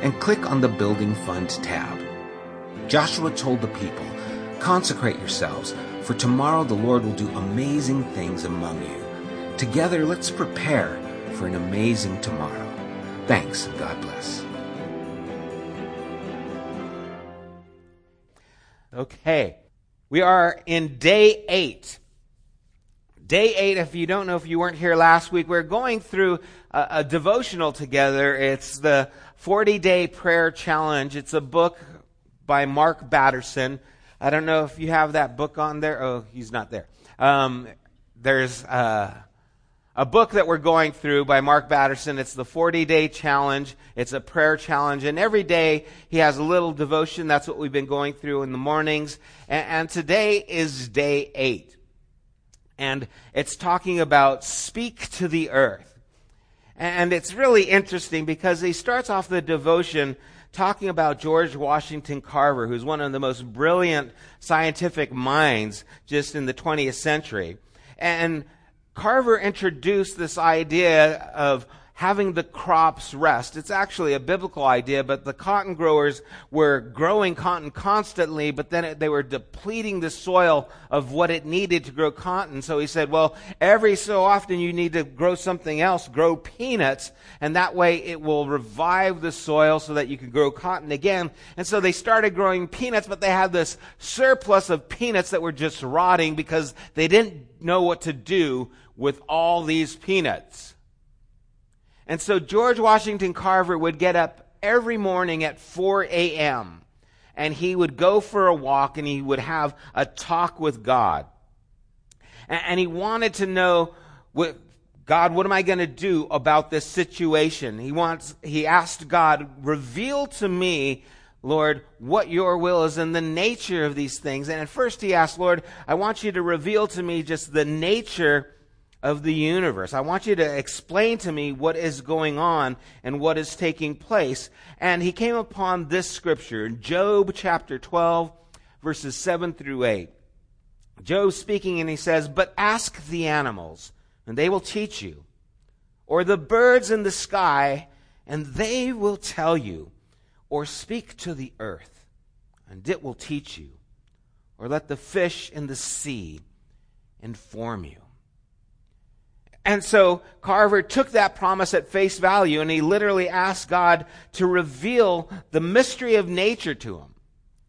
and click on the Building Fund tab. Joshua told the people, "Consecrate yourselves, for tomorrow the Lord will do amazing things among you. Together, let's prepare for an amazing tomorrow." Thanks, and God bless. Okay, we are in day 8. Day 8, if you don't know, if you weren't here last week, we're going through a devotional together. It's the 40-Day Prayer Challenge. It's a book by Mark Batterson. I don't know if you have that book on there. Oh, he's not there. There's a book that we're going through by Mark Batterson. It's the 40-Day Challenge. It's a prayer challenge. And every day he has a little devotion. That's what we've been going through in the mornings. And today is day 8. And it's talking about speak to the earth. And it's really interesting because he starts off the devotion talking about George Washington Carver, who's one of the most brilliant scientific minds just in the 20th century. And Carver introduced this idea of having the crops rest. It's actually a biblical idea, but the cotton growers were growing cotton constantly, but then they were depleting the soil of what it needed to grow cotton. So he said, well, every so often you need to grow something else, grow peanuts, and that way it will revive the soil so that you can grow cotton again. And so they started growing peanuts, but they had this surplus of peanuts that were just rotting because they didn't know what to do with all these peanuts. And so George Washington Carver would get up every morning at 4 a.m. and he would go for a walk and he would have a talk with God. And he wanted to know, God, what am I going to do about this situation? He asked God, reveal to me, Lord, what your will is and the nature of these things. And at first he asked, Lord, I want you to reveal to me just the nature of the universe. I want you to explain to me what is going on and what is taking place. And he came upon this scripture, Job chapter 12, verses 7 through 8. Job speaking, and he says, "But ask the animals, and they will teach you, or the birds in the sky, and they will tell you, or speak to the earth, and it will teach you, or let the fish in the sea inform you." And so Carver took that promise at face value, and he literally asked God to reveal the mystery of nature to him.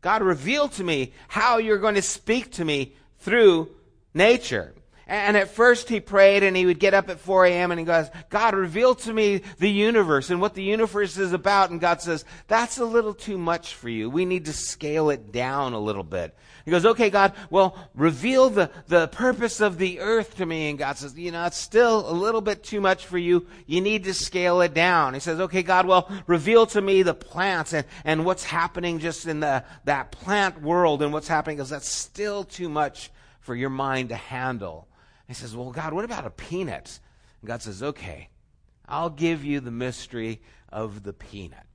God, reveal to me how you're going to speak to me through nature. And at first he prayed, and he would get up at 4 a.m. and he goes, God, reveal to me the universe and what the universe is about. And God says, that's a little too much for you. We need to scale it down a little bit. He goes, okay, God, well, reveal the purpose of the earth to me. And God says, it's still a little bit too much for you. You need to scale it down. He says, okay, God, well, reveal to me the plants and what's happening just in that plant world and what's happening, because that's still too much for your mind to handle. He says, well, God, what about a peanut? And God says, okay, I'll give you the mystery of the peanut.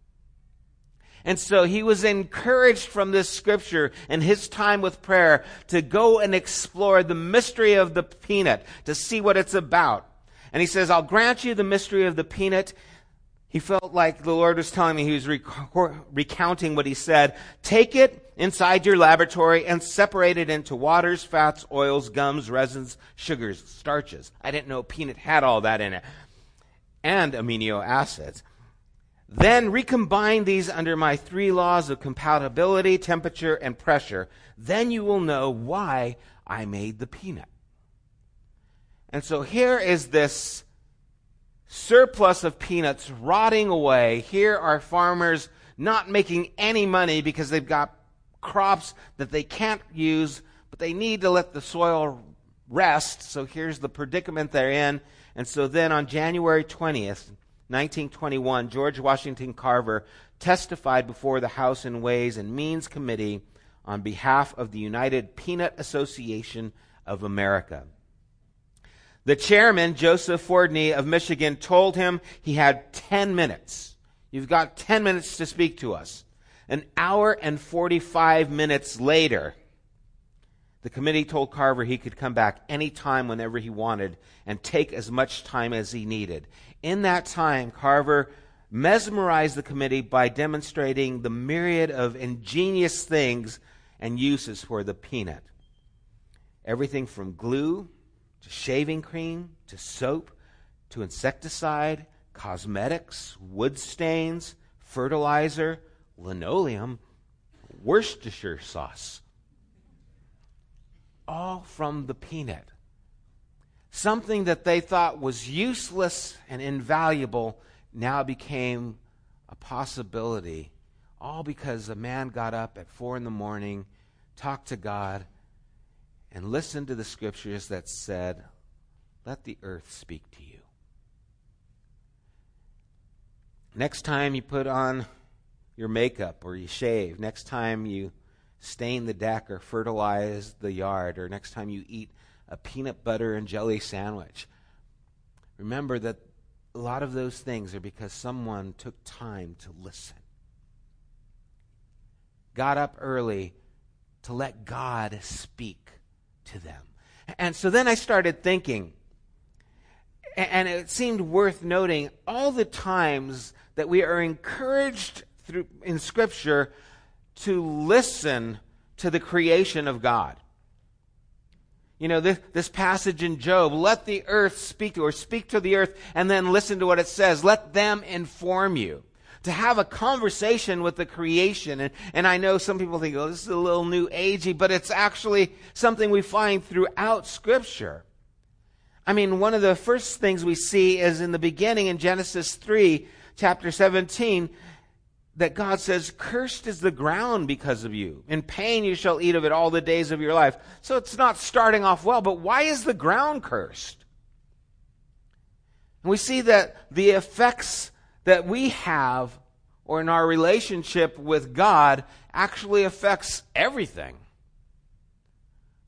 And so he was encouraged from this scripture and his time with prayer to go and explore the mystery of the peanut, to see what it's about. And he says, I'll grant you the mystery of the peanut. He felt like the Lord was telling me, he was recounting what he said. Take it inside your laboratory and separate it into waters, fats, oils, gums, resins, sugars, starches. I didn't know peanut had all that in it. And amino acids. Then recombine these under my 3 laws of compatibility, temperature, and pressure. Then you will know why I made the peanut. And so here is this surplus of peanuts rotting away. Here are farmers not making any money because they've got crops that they can't use, but they need to let the soil rest. So here's the predicament they're in. And so then on January 20th, 1921, George Washington Carver testified before the House and Ways and Means Committee on behalf of the United Peanut Association of America. The chairman, Joseph Fordney of Michigan, told him he had 10 minutes. You've got 10 minutes to speak to us. An hour and 45 minutes later, the committee told Carver he could come back any time whenever he wanted and take as much time as he needed. In that time, Carver mesmerized the committee by demonstrating the myriad of ingenious things and uses for the peanut. Everything from glue to shaving cream, to soap, to insecticide, cosmetics, wood stains, fertilizer, linoleum, Worcestershire sauce. All from the peanut. Something that they thought was useless and invaluable now became a possibility, all because a man got up at 4 a.m, talked to God, and listen to the scriptures that said, let the earth speak to you. Next time you put on your makeup or you shave, next time you stain the deck or fertilize the yard, or next time you eat a peanut butter and jelly sandwich, remember that a lot of those things are because someone took time to listen. Got up early to let God speak to them. And so then I started thinking, and it seemed worth noting all the times that we are encouraged through in Scripture to listen to the creation of God. You know, this passage in Job, let the earth speak to, or speak to the earth and then listen to what it says. Let them inform you. To have a conversation with the creation. And I know some people think, oh, this is a little new agey, but it's actually something we find throughout Scripture. I mean, one of the first things we see is in the beginning in Genesis 3, chapter 17, that God says, cursed is the ground because of you. In pain you shall eat of it all the days of your life. So it's not starting off well, but why is the ground cursed? And we see that the effects that we have, or in our relationship with God, actually affects everything.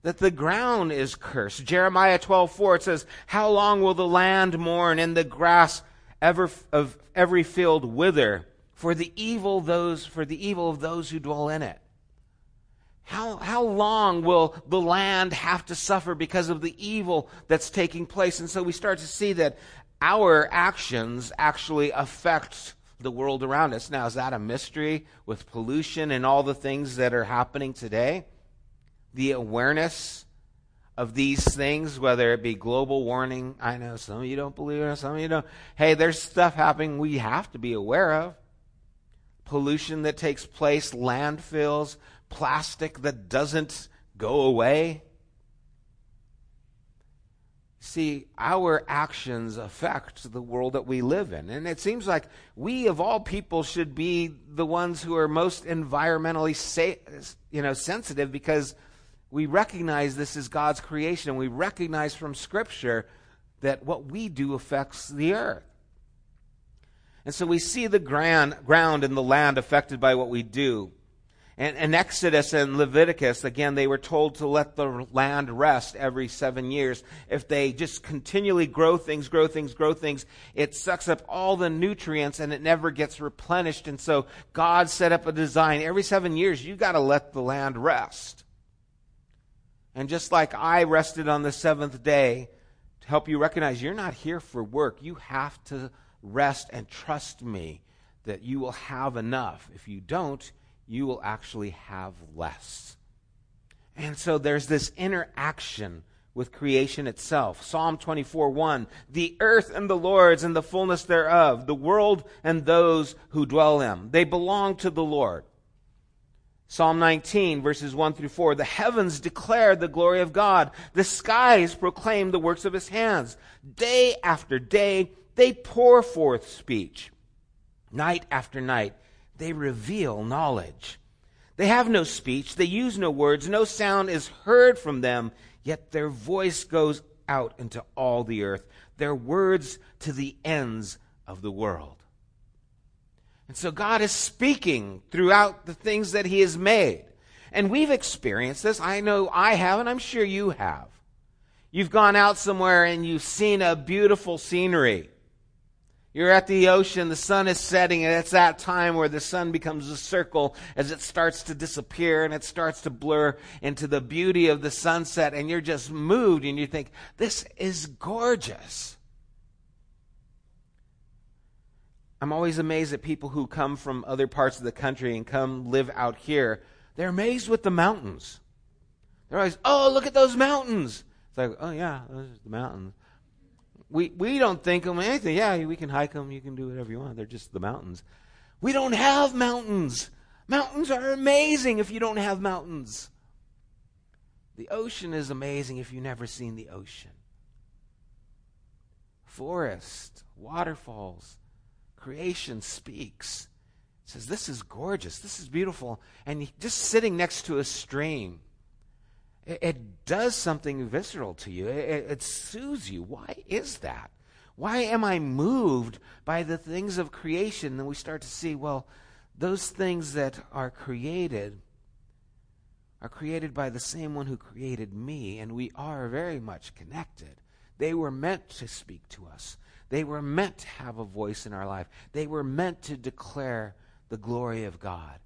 That the ground is cursed. Jeremiah 12:4, it says, how long will the land mourn and the grass of every field wither for the evil of those who dwell in it? How long will the land have to suffer because of the evil that's taking place? And so we start to see that our actions actually affect the world around us. Now, is that a mystery with pollution and all the things that are happening today? The awareness of these things, whether it be global warming. I know some of you don't believe it, some of you don't. Hey, there's stuff happening we have to be aware of. Pollution that takes place, landfills, plastic that doesn't go away. See, our actions affect the world that we live in. And it seems like we, of all people, should be the ones who are most environmentally sensitive, because we recognize this is God's creation, and we recognize from Scripture that what we do affects the earth. And so we see the ground and the land affected by what we do. And in Exodus and Leviticus, again, they were told to let the land rest every 7 years. If they just continually grow things, it sucks up all the nutrients and it never gets replenished. And so God set up a design. Every 7 years, you got to let the land rest. And just like I rested on the 7th day, to help you recognize you're not here for work, you have to rest and trust me that you will have enough. If you don't, you will actually have less. And so there's this interaction with creation itself. Psalm 24:1, the earth and the Lord's and the fullness thereof, the world and those who dwell in. They belong to the Lord. Psalm 19, verses 1 through 4, the heavens declare the glory of God. The skies proclaim the works of his hands. Day after day, they pour forth speech. Night after night, they reveal knowledge. They have no speech. They use no words. No sound is heard from them. Yet their voice goes out into all the earth, their words to the ends of the world. And so God is speaking throughout the things that he has made. And we've experienced this. I know I have, and I'm sure you have. You've gone out somewhere and you've seen a beautiful scenery. You're at the ocean, the sun is setting, and it's that time where the sun becomes a circle as it starts to disappear and it starts to blur into the beauty of the sunset, and you're just moved and you think, this is gorgeous. I'm always amazed at people who come from other parts of the country and come live out here. They're amazed with the mountains. They're always, oh, look at those mountains. It's like, oh yeah, those are the mountains. We don't think of anything. Yeah, we can hike them. You can do whatever you want. They're just the mountains. We don't have mountains. Mountains are amazing if you don't have mountains. The ocean is amazing if you've never seen the ocean. Forest, waterfalls, creation speaks. It says, this is gorgeous. This is beautiful. And just sitting next to a stream, it does something visceral to you. It soothes you. Why is that? Why am I moved by the things of creation? And we start to see, well, those things that are created by the same one who created me, and we are very much connected. They were meant to speak to us. They were meant to have a voice in our life. They were meant to declare the glory of God.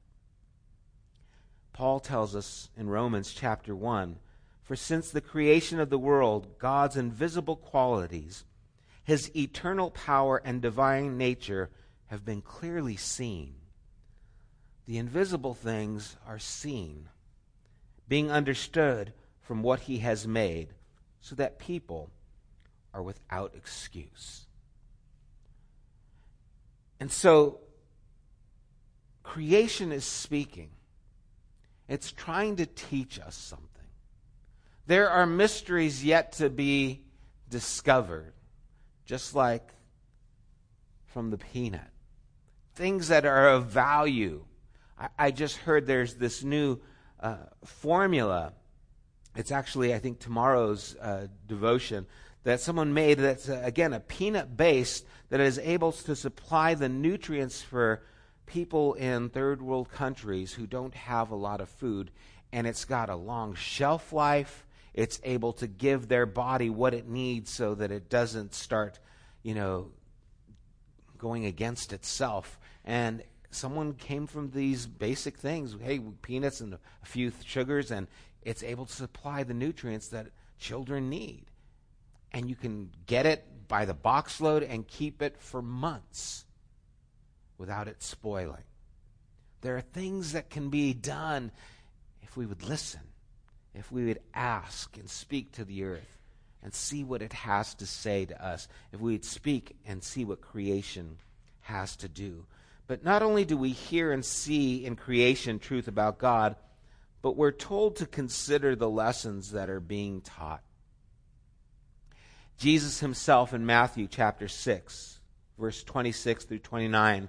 Paul tells us in Romans chapter 1, for since the creation of the world, God's invisible qualities, his eternal power and divine nature have been clearly seen. The invisible things are seen, being understood from what he has made, so that people are without excuse. And so, creation is speaking. It's trying to teach us something. There are mysteries yet to be discovered, just like from the peanut. Things that are of value. I just heard there's this new formula. It's actually, I think, tomorrow's devotion that someone made that's, again, a peanut base that is able to supply the nutrients for people in third world countries who don't have a lot of food, and it's got a long shelf life. It's able to give their body what it needs so that it doesn't start, going against itself. And someone came from these basic things, hey, peanuts and a few sugars, and it's able to supply the nutrients that children need. And you can get it by the box load and keep it for months without it spoiling. There are things that can be done if we would listen, if we would ask and speak to the earth and see what it has to say to us, if we would speak and see what creation has to do. But not only do we hear and see in creation truth about God, but we're told to consider the lessons that are being taught. Jesus himself in Matthew chapter 6, verse 26 through 29,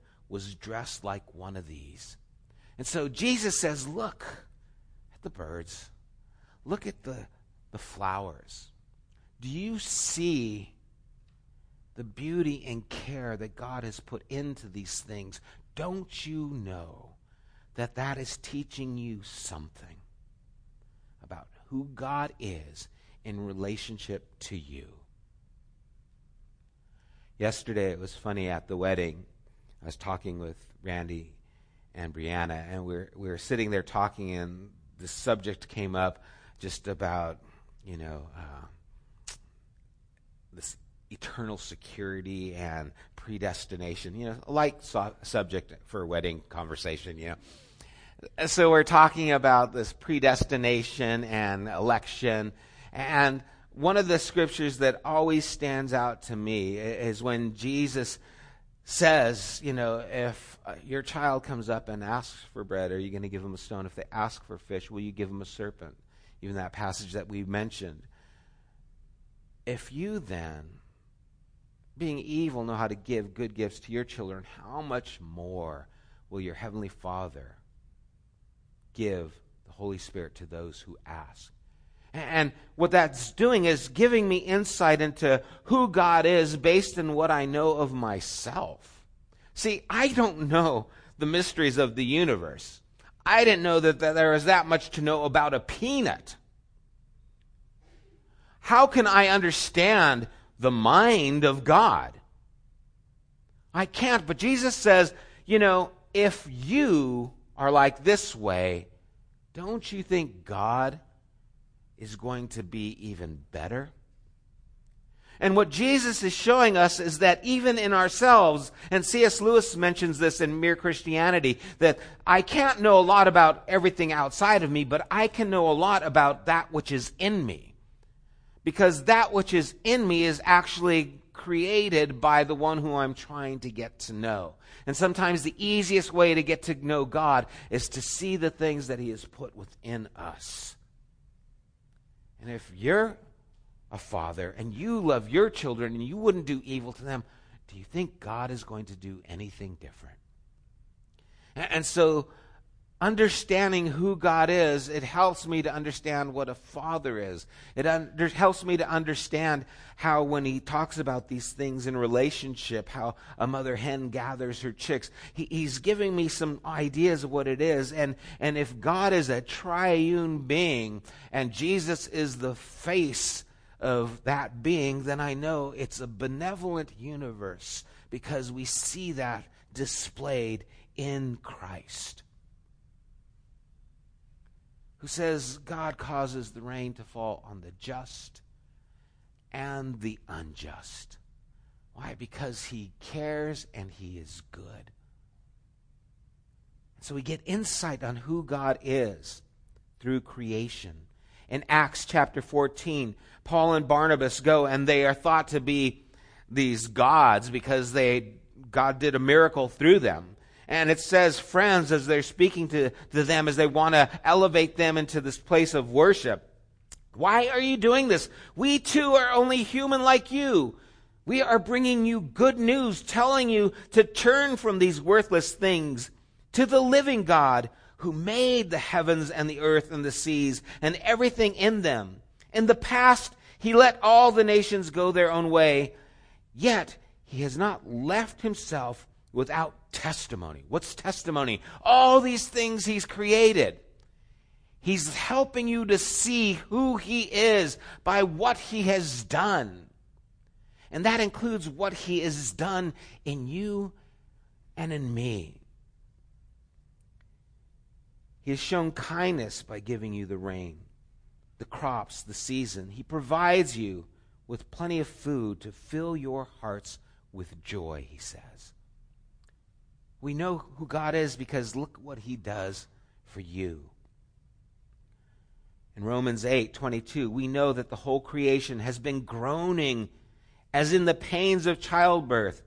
was dressed like one of these. And so Jesus says, look at the birds. Look at the flowers. Do you see the beauty and care that God has put into these things, don't you know that that is teaching you something about who God is in relationship to you? Yesterday, it was funny at the wedding. I was talking with Randy and Brianna, and we were sitting there talking, and the subject came up just about, this eternal security and predestination, a light subject for a wedding conversation, So we're talking about this predestination and election, and one of the scriptures that always stands out to me is when Jesus says, if your child comes up and asks for bread, are you going to give them a stone? If they ask for fish, will you give them a serpent? Even that passage that we mentioned. If you then, being evil, know how to give good gifts to your children, how much more will your heavenly Father give the Holy Spirit to those who ask? And what that's doing is giving me insight into who God is based on what I know of myself. See, I don't know the mysteries of the universe. I didn't know that there was that much to know about a peanut. How can I understand the mind of God? I can't, but Jesus says, if you are like this way, don't you think God is going to be even better? And what Jesus is showing us is that even in ourselves, and C.S. Lewis mentions this in Mere Christianity, that I can't know a lot about everything outside of me, but I can know a lot about that which is in me. Because that which is in me is actually created by the one who I'm trying to get to know. And sometimes the easiest way to get to know God is to see the things that He has put within us. And if you're a father and you love your children and you wouldn't do evil to them, do you think God is going to do anything different? And so understanding who God is, it helps me to understand what a father is. It helps me to understand how when He talks about these things in relationship, how a mother hen gathers her chicks, He's giving me some ideas of what it is. And if God is a triune being and Jesus is the face of that being, then I know it's a benevolent universe because we see that displayed in Christ, who says God causes the rain to fall on the just and the unjust. Why? Because He cares and He is good. So we get insight on who God is through creation. In Acts chapter 14, Paul and Barnabas go, and they are thought to be these gods because God did a miracle through them. And it says, friends, as they're speaking to them, as they want to elevate them into this place of worship, why are you doing this? We too are only human like you. We are bringing you good news, telling you to turn from these worthless things to the living God who made the heavens and the earth and the seas and everything in them. In the past, He let all the nations go their own way, yet He has not left Himself without testimony. What's testimony? All these things He's created. He's helping you to see who He is by what He has done. And that includes what He has done in you and in me. He has shown kindness by giving you the rain, the crops, the season. He provides you with plenty of food to fill your hearts with joy, He says. We know who God is because look what He does for you. In Romans 8:22, we know that the whole creation has been groaning as in the pains of childbirth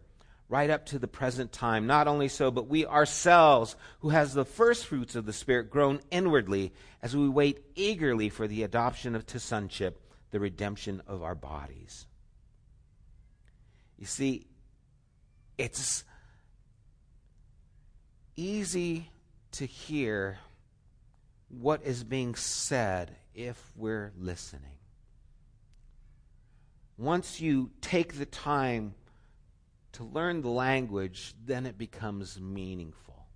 right up to the present time. Not only so, but we ourselves, who has the first fruits of the Spirit, groan inwardly as we wait eagerly for the adoption to sonship, the redemption of our bodies. You see, it's easy to hear what is being said if we're listening. Once you take the time to learn the language, then it becomes meaningful.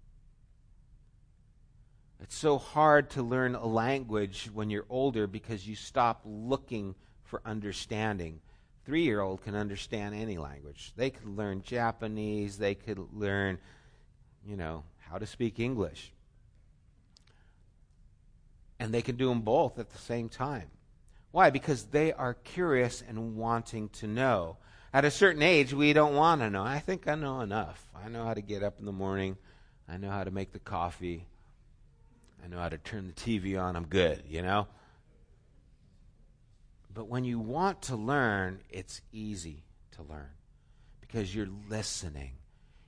It's so hard to learn a language when you're older because you stop looking for understanding. Three-year-old can understand any language. They could learn Japanese. They could learn, how to speak English. And they can do them both at the same time. Why? Because they are curious and wanting to know. At a certain age, we don't want to know. I think I know enough. I know how to get up in the morning. I know how to make the coffee. I know how to turn the TV on. I'm good, But when you want to learn, it's easy to learn because you're listening.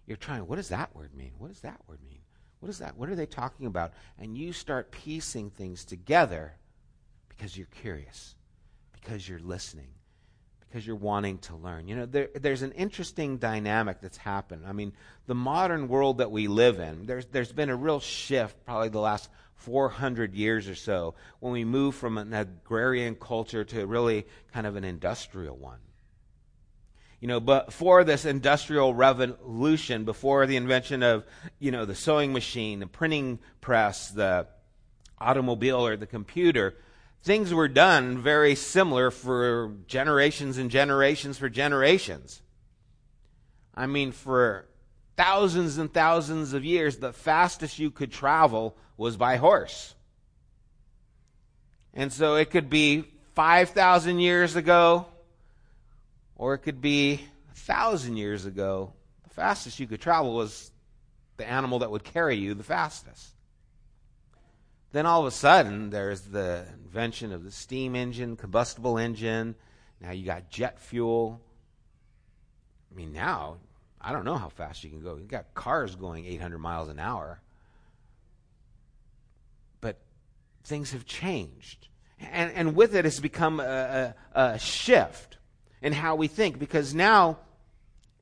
You're trying, what does that word mean? What does that word mean? What is that? What are they talking about? And you start piecing things together because you're curious, because you're listening, because you're wanting to learn. There's an interesting dynamic that's happened. I mean, the modern world that we live in, there's been a real shift probably the last 400 years or so when we move from an agrarian culture to really kind of an industrial one. But before this industrial revolution, before the invention of, the sewing machine, the printing press, the automobile or the computer, things were done very similar for generations and generations for generations. I mean, for thousands and thousands of years, the fastest you could travel was by horse. And so it could be 5,000 years ago, or it could be 1,000 years ago. The fastest you could travel was the animal that would carry you the fastest. Then all of a sudden, there's the invention of the steam engine, combustible engine. Now you got jet fuel. I mean, now, I don't know how fast you can go. You got cars going 800 miles an hour. But things have changed. And with it, it's become a shift in how we think, because now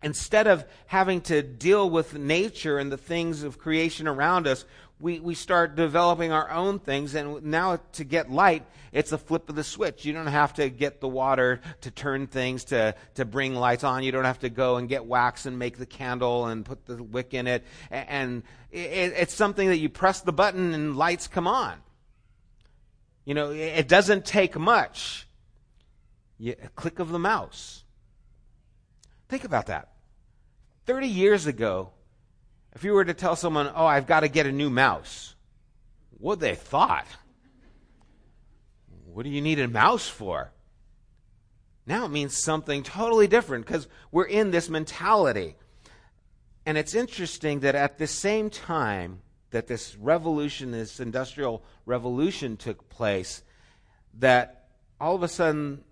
instead of having to deal with nature and the things of creation around us, we start developing our own things. And now to get light, it's a flip of the switch. You don't have to get the water to turn things, to bring lights on. You don't have to go and get wax and make the candle and put the wick in it. And it's something that you press the button and lights come on. It doesn't take much. A click of the mouse. Think about that. 30 years ago, if you were to tell someone, oh, I've got to get a new mouse, what they thought? What do you need a mouse for? Now it means something totally different because we're in this mentality. And it's interesting that at the same time that this revolution, this industrial revolution took place, that all of a sudden,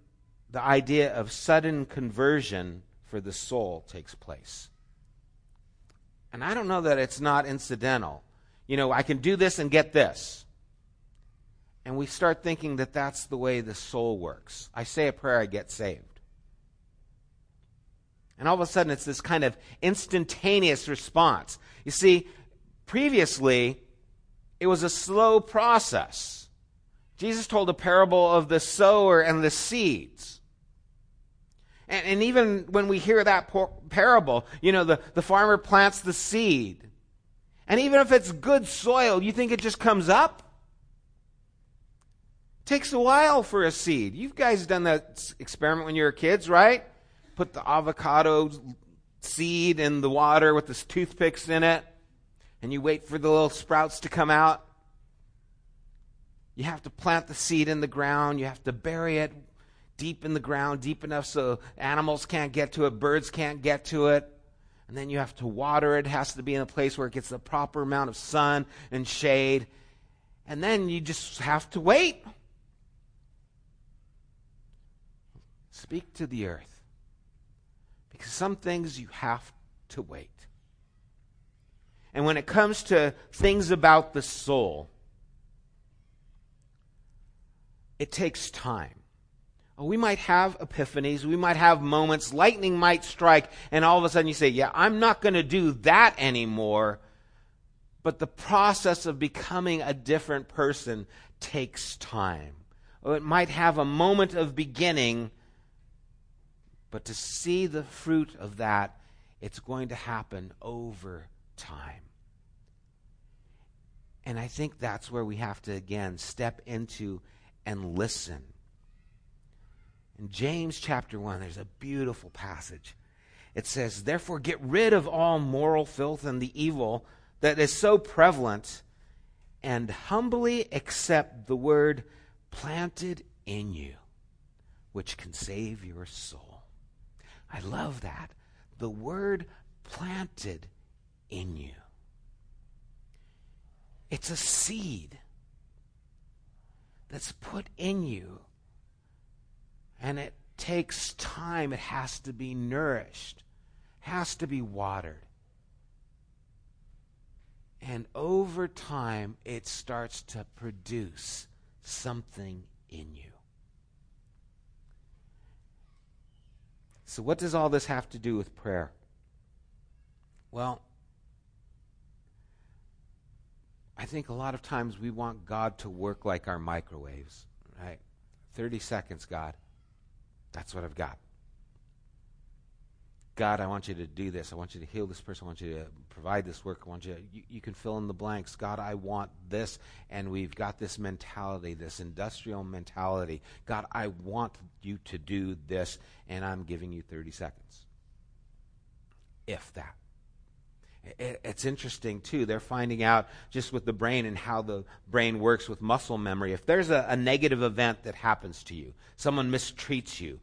the idea of sudden conversion for the soul takes place. And I don't know that it's not incidental. I can do this and get this. And we start thinking that that's the way the soul works. I say a prayer, I get saved. And all of a sudden, it's this kind of instantaneous response. You see, previously, it was a slow process. Jesus told a parable of the sower and the seeds. And even when we hear that parable, the farmer plants the seed. And even if it's good soil, you think it just comes up? It takes a while for a seed. You guys done that experiment when you were kids, right? Put the avocado seed in the water with the toothpicks in it, and you wait for the little sprouts to come out. You have to plant the seed in the ground. You have to bury it deep in the ground, deep enough so animals can't get to it, birds can't get to it. And then you have to water it. It has to be in a place where it gets the proper amount of sun and shade. And then you just have to wait. Speak to the earth. Because some things you have to wait. And when it comes to things about the soul, it takes time. We might have epiphanies. We might have moments. Lightning might strike. And all of a sudden you say, yeah, I'm not going to do that anymore. But the process of becoming a different person takes time. It might have a moment of beginning. But to see the fruit of that, It's going to happen over time. And I think that's where we have to, again, step into and listen. In James chapter 1, there's a beautiful passage. It says, "Therefore get rid of all moral filth and the evil that is so prevalent, and humbly accept the word planted in you, which can save your soul." I love that. The word planted in you. It's a seed that's put in you, and it takes time. It has to be nourished, has to be watered. And over time, it starts to produce something in you. So what does all this have to do with prayer? Well, I think a lot of times we want God to work like our microwaves, right? 30 seconds, God. That's what I've got. God, I want you to do this. I want you to heal this person. I want you to provide this work. I want you can fill in the blanks. God, I want this. And we've got this mentality, this industrial mentality. God, I want you to do this, and I'm giving you 30 seconds. If that. It's interesting, too. They're finding out just with the brain and how the brain works with muscle memory. If there's a negative event that happens to you, someone mistreats you,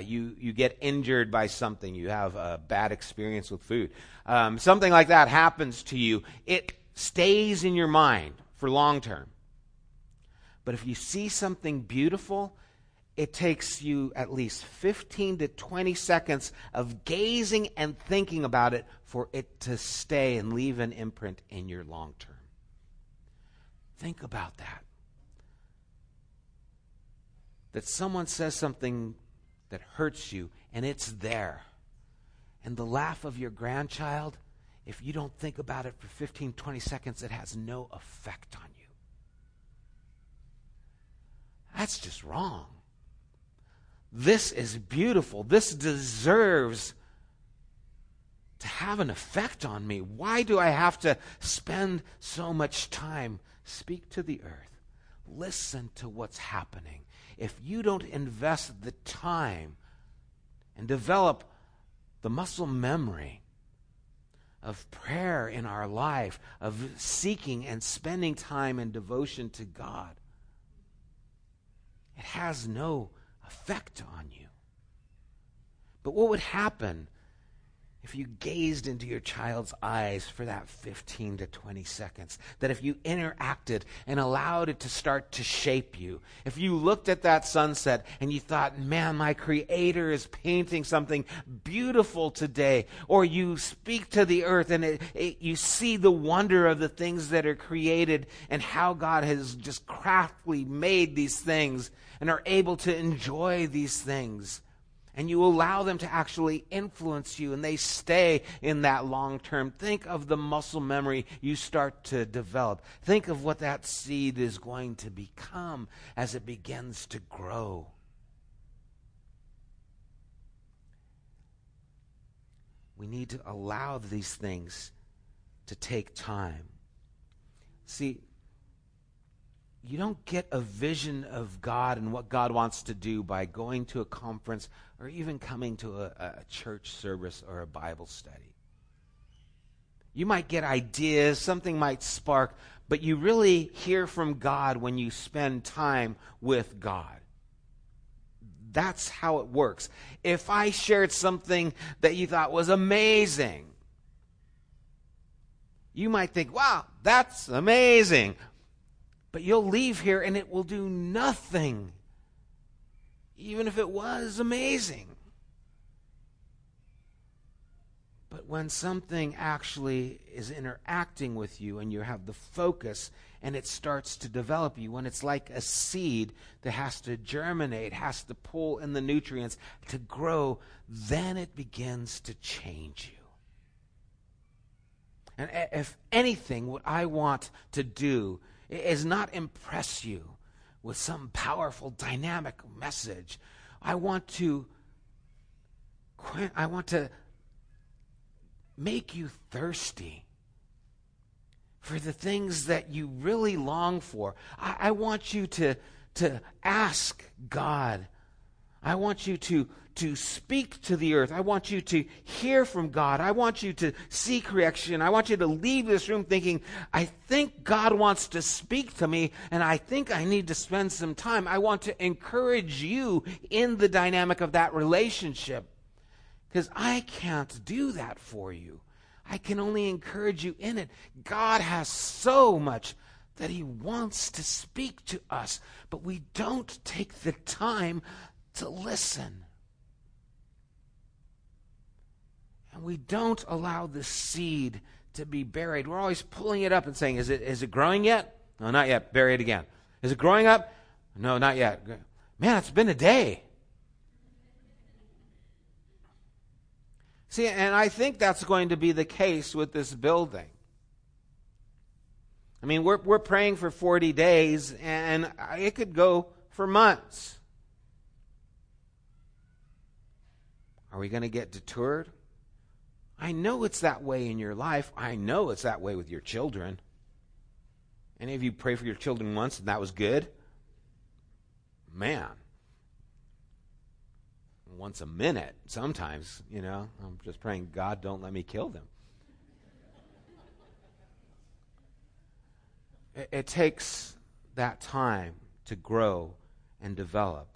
you get injured by something, you have a bad experience with food, something like that happens to you, it stays in your mind for long term. But if you see something beautiful, it takes you at least 15 to 20 seconds of gazing and thinking about it for it to stay and leave an imprint in your long term. Think about that. That someone says something that hurts you and it's there. And the laugh of your grandchild, if you don't think about it for 15, 20 seconds, it has no effect on you. That's just wrong. This is beautiful. This deserves to have an effect on me. Why do I have to spend so much time? Speak to the earth. Listen to what's happening. If you don't invest the time and develop the muscle memory of prayer in our life, of seeking and spending time in devotion to God, it has no effect on you. But what would happen if you gazed into your child's eyes for that 15 to 20 seconds? That if you interacted and allowed it to start to shape you, if you looked at that sunset and you thought, man, my Creator is painting something beautiful today, or you speak to the earth and you see the wonder of the things that are created and how God has just craftily made these things and are able to enjoy these things. And you allow them to actually influence you, and they stay in that long term. Think of the muscle memory you start to develop. Think of what that seed is going to become as it begins to grow. We need to allow these things to take time. See, you don't get a vision of God and what God wants to do by going to a conference or even coming to a church service or a Bible study. You might get ideas, something might spark, but you really hear from God when you spend time with God. That's how it works. If I shared something that you thought was amazing, you might think, wow, that's amazing. But you'll leave here and it will do nothing, even if it was amazing. But when something actually is interacting with you and you have the focus and it starts to develop you, when it's like a seed that has to germinate, has to pull in the nutrients to grow, then it begins to change you. And if anything, what I want to do is not impress you with some powerful, dynamic message. I want to make you thirsty for the things that you really long for. I want you to ask God. I want you to speak to the earth. I want you to hear from God. I want you to see correction. I want you to leave this room thinking, I think God wants to speak to me, and I think I need to spend some time. I want to encourage you in the dynamic of that relationship, because I can't do that for you. I can only encourage you in it. God has so much that he wants to speak to us, but we don't take the time to listen. And we don't allow the seed to be buried. We're always pulling it up and saying, is it growing yet? No, not yet. Bury it again. Is it growing up? No, not yet. Man, it's been a day. See, and I think that's going to be the case with this building. I mean, we're praying for 40 days, and it could go for months. Are we going to get deterred? I know it's that way in your life. I know it's that way with your children. Any of you pray for your children once and that was good? Man. Once a minute, sometimes, I'm just praying, God, don't let me kill them. It takes that time to grow and develop.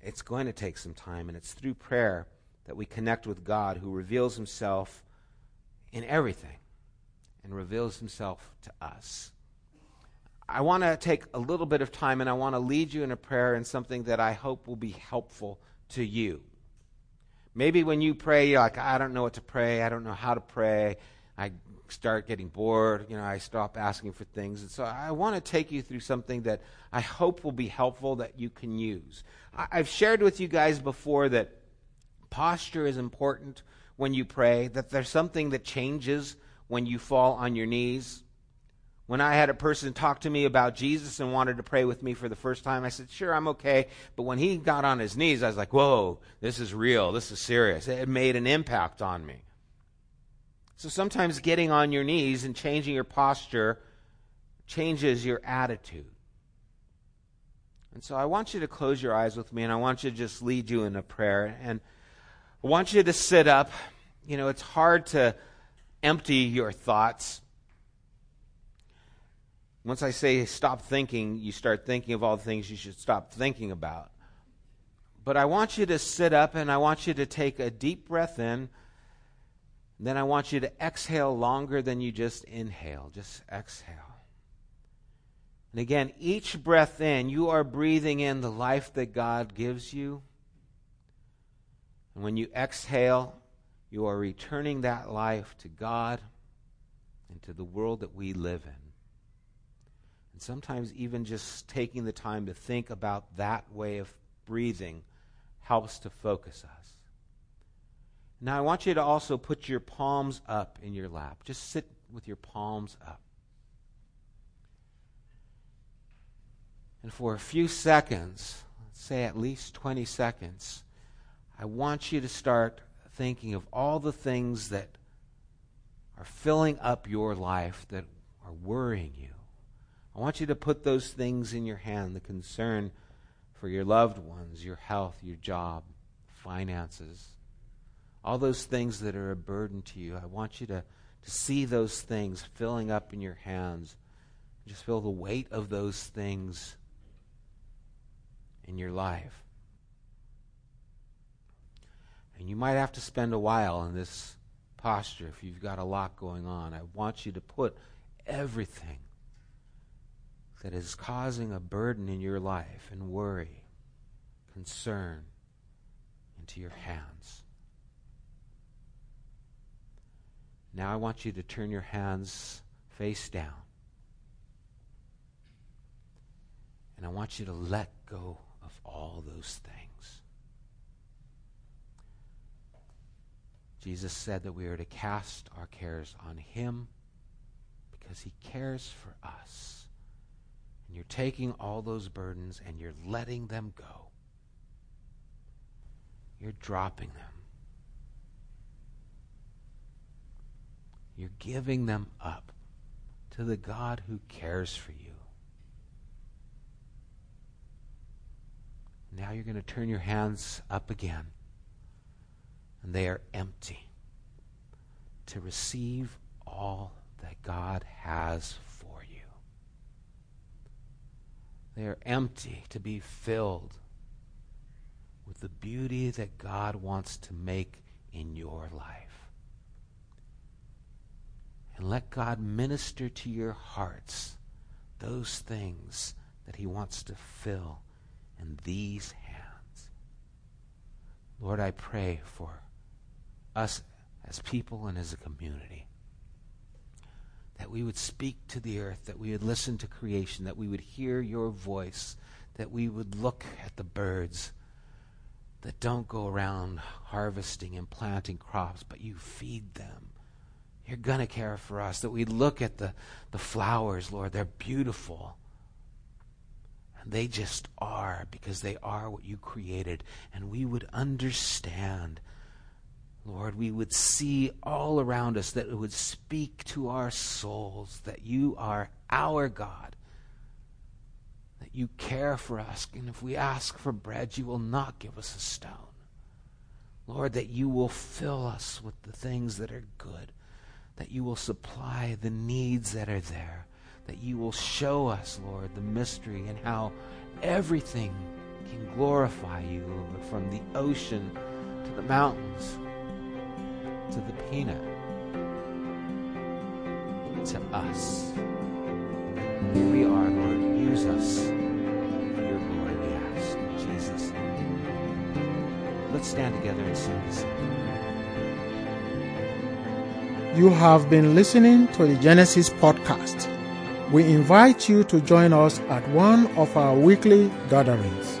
It's going to take some time, and it's through prayer that we connect with God, who reveals himself in everything and reveals himself to us. I want to take a little bit of time, and I want to lead you in a prayer and something that I hope will be helpful to you. Maybe when you pray, you're like, I don't know what to pray. I don't know how to pray. I start getting bored. I stop asking for things. And so I want to take you through something that I hope will be helpful that you can use. I've shared with you guys before that posture is important when you pray, that there's something that changes when you fall on your knees. When I had a person talk to me about Jesus and wanted to pray with me for the first time, I said, sure, I'm okay. But when he got on his knees, I was like, whoa, this is real. This is serious. It made an impact on me. So sometimes getting on your knees and changing your posture changes your attitude. And so I want you to close your eyes with me, and I want you to just lead you in a prayer. And I want you to sit up. It's hard to empty your thoughts. Once I say stop thinking, you start thinking of all the things you should stop thinking about. But I want you to sit up, and I want you to take a deep breath in. Then I want you to exhale longer than you just inhale. Just exhale. And again, each breath in, you are breathing in the life that God gives you. And when you exhale, you are returning that life to God and to the world that we live in. And sometimes even just taking the time to think about that way of breathing helps to focus us. Now, I want you to also put your palms up in your lap. Just sit with your palms up. And for a few seconds, let's say at least 20 seconds, I want you to start thinking of all the things that are filling up your life, that are worrying you. I want you to put those things in your hand, the concern for your loved ones, your health, your job, finances. All those things that are a burden to you, I want you to see those things filling up in your hands. Just feel the weight of those things in your life. And you might have to spend a while in this posture if you've got a lot going on. I want you to put everything that is causing a burden in your life and worry, concern, into your hands. Now I want you to turn your hands face down. And I want you to let go of all those things. Jesus said that we are to cast our cares on him because he cares for us. And you're taking all those burdens and you're letting them go. You're dropping them. You're giving them up to the God who cares for you. Now you're going to turn your hands up again, and they are empty to receive all that God has for you. They are empty to be filled with the beauty that God wants to make in your life. And let God minister to your hearts those things that He wants to fill in these hands. Lord, I pray for us as people and as a community, that we would speak to the earth, that we would listen to creation, that we would hear your voice, that we would look at the birds that don't go around harvesting and planting crops, but you feed them. You're going to care for us, that we look at the flowers, Lord. They're beautiful. And they just are, because they are what you created. And we would understand, Lord, we would see all around us, that it would speak to our souls that you are our God, that you care for us, and if we ask for bread, you will not give us a stone. Lord, that you will fill us with the things that are good, that you will supply the needs that are there, that you will show us, Lord, the mystery and how everything can glorify you, Lord, from the ocean to the mountains, to the peanut, to us. Here we are, Lord. Use us for your glory, we ask. In Jesus' name. Let's stand together and sing this. You have been listening to the Genesis Podcast. We invite you to join us at one of our weekly gatherings.